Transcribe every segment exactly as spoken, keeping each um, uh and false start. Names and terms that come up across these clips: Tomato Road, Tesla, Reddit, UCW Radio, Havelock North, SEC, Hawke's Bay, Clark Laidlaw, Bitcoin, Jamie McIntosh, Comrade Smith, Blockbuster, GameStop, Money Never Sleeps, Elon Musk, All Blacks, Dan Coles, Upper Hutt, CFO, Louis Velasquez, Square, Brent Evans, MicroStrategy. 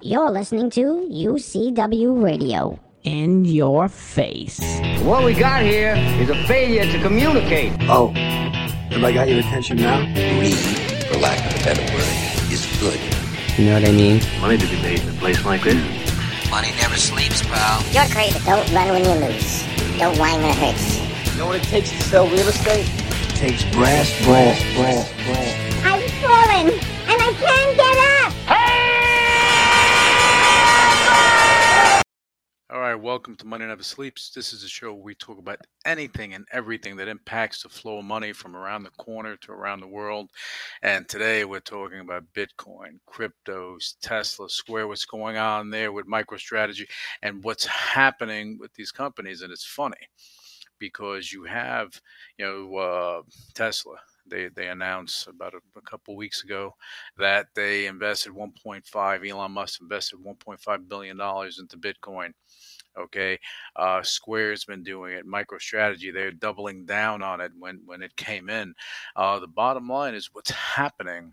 You're listening to U C W Radio. In your face. What we got here is a failure to communicate. Oh, have I got your attention now? Greed, for lack of a better word, is good. You know what I mean? Money to be made in a place like this. Money never sleeps, pal. You're crazy. Don't run when you lose. Don't whine when it hurts. You know what it takes to sell real estate? It takes brass, brass, brass, brass. I've fallen, and I can't get up. Hey! All right, welcome to Money Never Sleeps. This is a show where we talk about anything and everything that impacts the flow of money from around the corner to around the world. And today we're talking about Bitcoin, cryptos, Tesla, Square, what's going on there with MicroStrategy, and what's happening with these companies. And it's funny, because you have, you know, uh, Tesla. They they announced about a, a couple weeks ago that they invested one point five. Elon Musk invested one point five billion dollars into Bitcoin. Okay, uh, Square's been doing it. MicroStrategy, they're doubling down on it when when it came in. Uh, the bottom line is what's happening,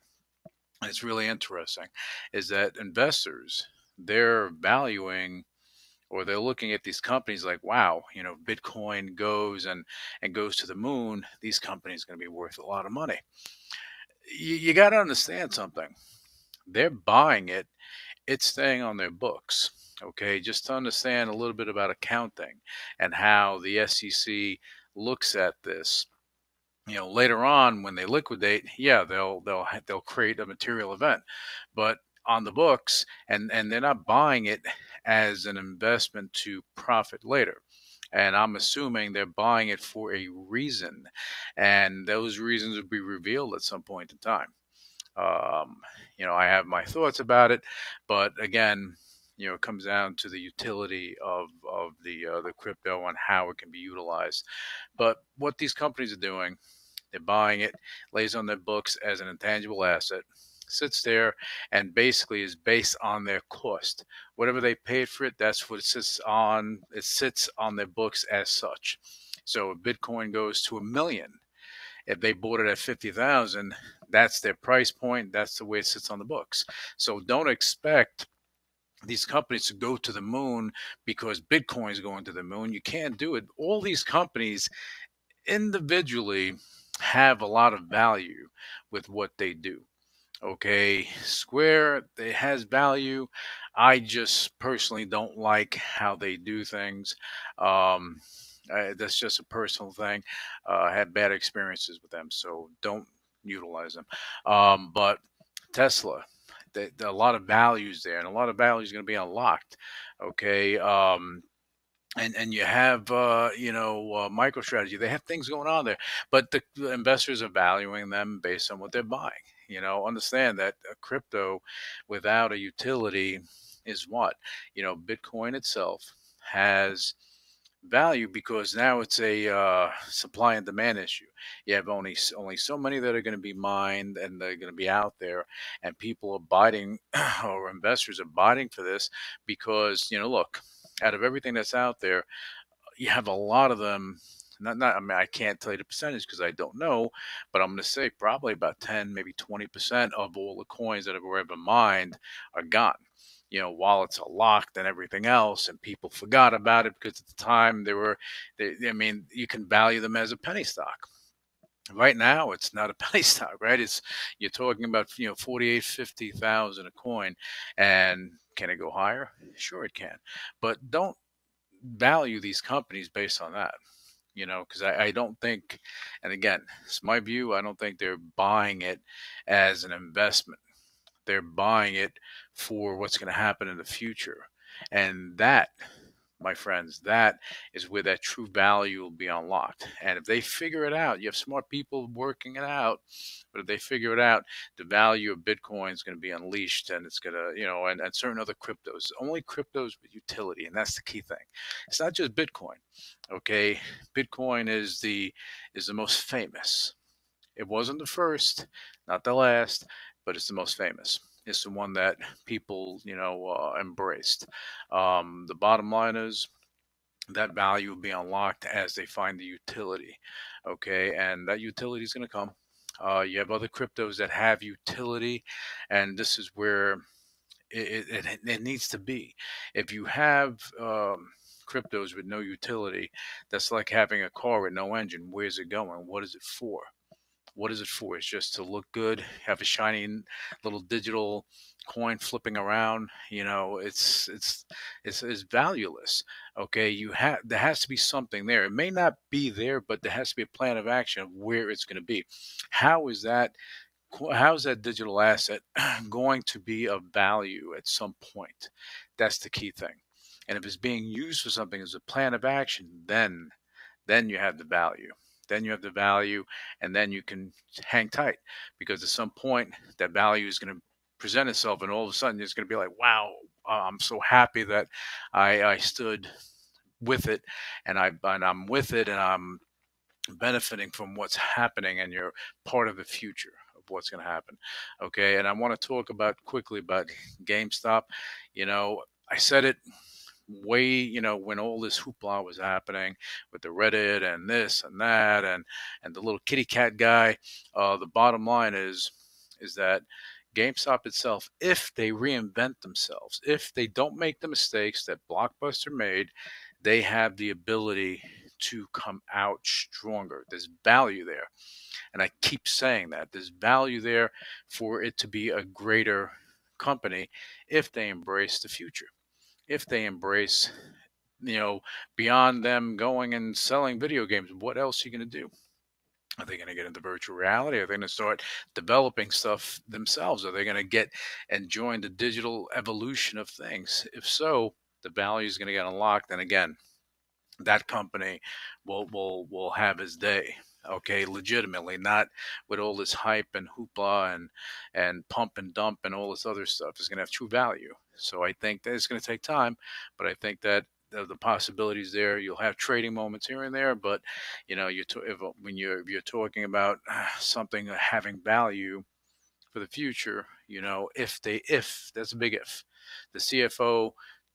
and it's really interesting, is that investors, they're valuing, or they're looking at these companies like, wow, you know, Bitcoin goes and, and goes to the moon. These companies are going to be worth a lot of money. You, you got to understand something. They're buying it. It's staying on their books. Okay, just to understand a little bit about accounting and how the S E C looks at this. You know, later on when they liquidate, yeah, they'll they'll they'll create a material event, but on the books, and and they're not buying it as an investment to profit later. And I'm assuming they're buying it for a reason, and those reasons will be revealed at some point in time. Um, you know, I have my thoughts about it, but again, you know, it comes down to the utility of of the uh, the crypto and how it can be utilized. But what these companies are doing, they're buying it, lays on their books as an intangible asset, sits there, and basically is based on their cost. Whatever they paid for it, that's what it sits on. It sits on their books as such. So if Bitcoin goes to a million, if they bought it at fifty thousand, that's their price point. That's the way it sits on the books. So don't expect these companies to go to the moon because Bitcoin is going to the moon. You can't do it. All these companies individually have a lot of value with what they do. Okay, Square, it has value. I just personally don't like how they do things. Um, I, that's just a personal thing. Uh, I had bad experiences with them, so don't utilize them. Um, but Tesla, they, they, a lot of values there, and a lot of value is going to be unlocked. Okay, um, and and you have uh, you know uh, MicroStrategy. They have things going on there, but the, the investors are valuing them based on what they're buying. You know, understand that a crypto without a utility is what? You know, Bitcoin itself has value because now it's a uh, supply and demand issue. You have only only so many that are going to be mined, and they're going to be out there, and people are biting, or investors are biting for this because, you know, look, out of everything that's out there, you have a lot of them. Not, not. I mean, I can't tell you the percentage because I don't know, but I'm going to say probably about ten, maybe twenty percent of all the coins that have ever mined are gone. You know, wallets are locked and everything else, and people forgot about it because at the time they were. They, I mean, you can value them as a penny stock. Right now, it's not a penny stock, right? It's you're talking about, you know, forty-eight, fifty thousand a coin, and can it go higher? Sure, it can, but don't value these companies based on that. You know, because I, I don't think, and again, it's my view, I don't think they're buying it as an investment. They're buying it for what's going to happen in the future. And that, my friends, that is where that true value will be unlocked. And if they figure it out, you have smart people working it out, but if they figure it out, the value of Bitcoin is going to be unleashed, and it's going to, you know, and, and certain other cryptos, only cryptos with utility. And that's the key thing. It's not just Bitcoin. Okay. Bitcoin is the, is the most famous. It wasn't the first, not the last, but it's the most famous. It's the one that people, you know, uh, embraced. Um, the bottom line is that value will be unlocked as they find the utility. Okay, and that utility is going to come. Uh, you have other cryptos that have utility, and this is where it, it, it needs to be. If you have um, cryptos with no utility, that's like having a car with no engine. Where's it going? What is it for? What is it for? It's just to look good, have a shiny little digital coin flipping around. You know, it's it's it's, it's valueless. Okay, you have there has to be something there. It may not be there, but there has to be a plan of action of where it's going to be. How is that? How is that digital asset going to be of value at some point? That's the key thing. And if it's being used for something as a plan of action, then then you have the value. Then you have the value, and then you can hang tight, because at some point that value is going to present itself, and all of a sudden it's going to be like, wow, I'm so happy that I, I stood with it, and, I, and I'm with it, and I'm benefiting from what's happening, and you're part of the future of what's going to happen. Okay, and I want to talk about quickly about GameStop. You know, I said it way, you know, when all this hoopla was happening with the Reddit and this and that and and the little kitty cat guy, uh the bottom line is is that GameStop itself, if they reinvent themselves, if they don't make the mistakes that Blockbuster made, they have the ability to come out stronger. There's value there, and I keep saying that there's value there for it to be a greater company if they embrace the future. If they embrace, you know, beyond them going and selling video games, what else are you going to do? Are they going to get into virtual reality? Are they going to start developing stuff themselves? Are they going to get and join the digital evolution of things? If so, the value is going to get unlocked. And again, that company will will will have its day. Okay, legitimately, not with all this hype and hoopla and and pump and dump and all this other stuff. It's going to have true value. So I think that it's going to take time, but I think that the, the possibilities there. You'll have trading moments here and there, but you know, you're to, if, when you're if you're talking about something having value for the future, you know, if they if that's a big if. The C F O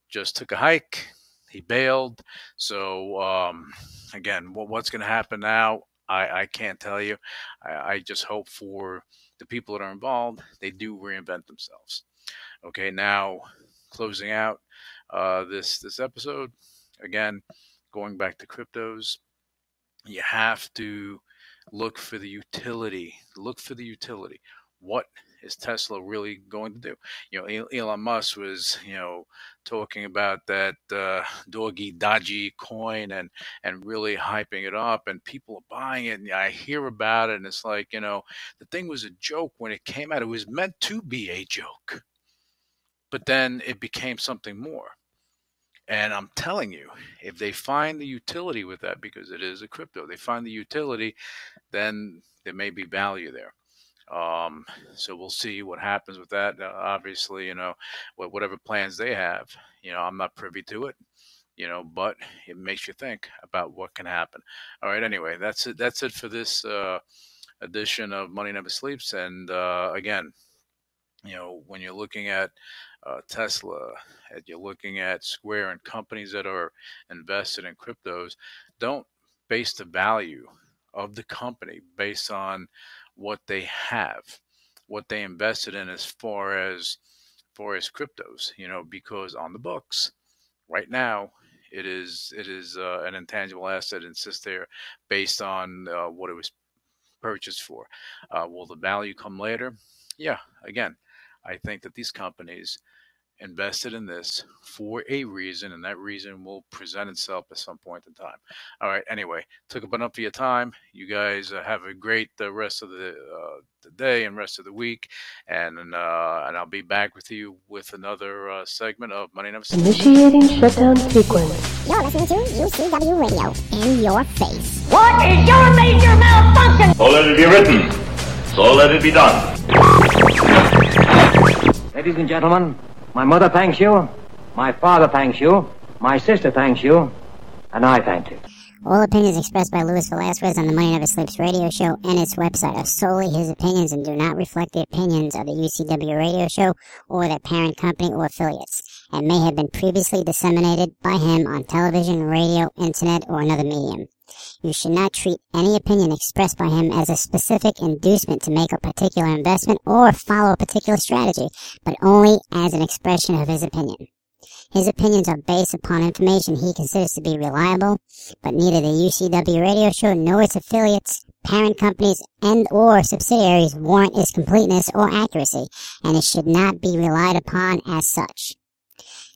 just took a hike, he bailed. So um, again, what, what's going to happen now? I, I can't tell you. I, I just hope for the people that are involved, they do reinvent themselves. Okay, now closing out uh, this this episode. Again, going back to cryptos, you have to look for the utility. Look for the utility. What is Tesla really going to do? You know, Elon Musk was, you know, talking about that uh, doggy dodgy coin and and really hyping it up, and people are buying it, and I hear about it, and it's like, you know, the thing was a joke when it came out. It was meant to be a joke, but then it became something more. And I'm telling you, if they find the utility with that, because it is a crypto, they find the utility, then there may be value there. Um, so we'll see what happens with that. Uh, obviously, you know, whatever plans they have, you know, I'm not privy to it, you know, but it makes you think about what can happen. All right. Anyway, that's it. That's it for this, uh, edition of Money Never Sleeps. And, uh, again, you know, when you're looking at uh, Tesla, and you're looking at Square and companies that are invested in cryptos, don't base the value of the company based on what they have, what they invested in as far as, far as cryptos, you know, because on the books right now, it is, it is uh, an intangible asset and sits there based on uh, what it was purchased for. Uh, will the value come later? Yeah. Again, I think that these companies invested in this for a reason, and that reason will present itself at some point in time. All right. Anyway, took up enough of your time. You guys uh, have a great uh, rest of the, uh, the day and rest of the week, and uh, and I'll be back with you with another uh, segment of Money Never Sleeps. Initiating shutdown sequence. You're listening to U C W Radio in your face. What is your major malfunction? So let it be written. So let it be done. Ladies and gentlemen, my mother thanks you, my father thanks you, my sister thanks you, and I thank you. All opinions expressed by Louis Velasquez on the Money Never Sleeps radio show and its website are solely his opinions and do not reflect the opinions of the U C W radio show or their parent company or affiliates, and may have been previously disseminated by him on television, radio, internet, or another medium. You should not treat any opinion expressed by him as a specific inducement to make a particular investment or follow a particular strategy, but only as an expression of his opinion. His opinions are based upon information he considers to be reliable, but neither the U C W radio show nor its affiliates, parent companies, and or subsidiaries warrant its completeness or accuracy, and it should not be relied upon as such.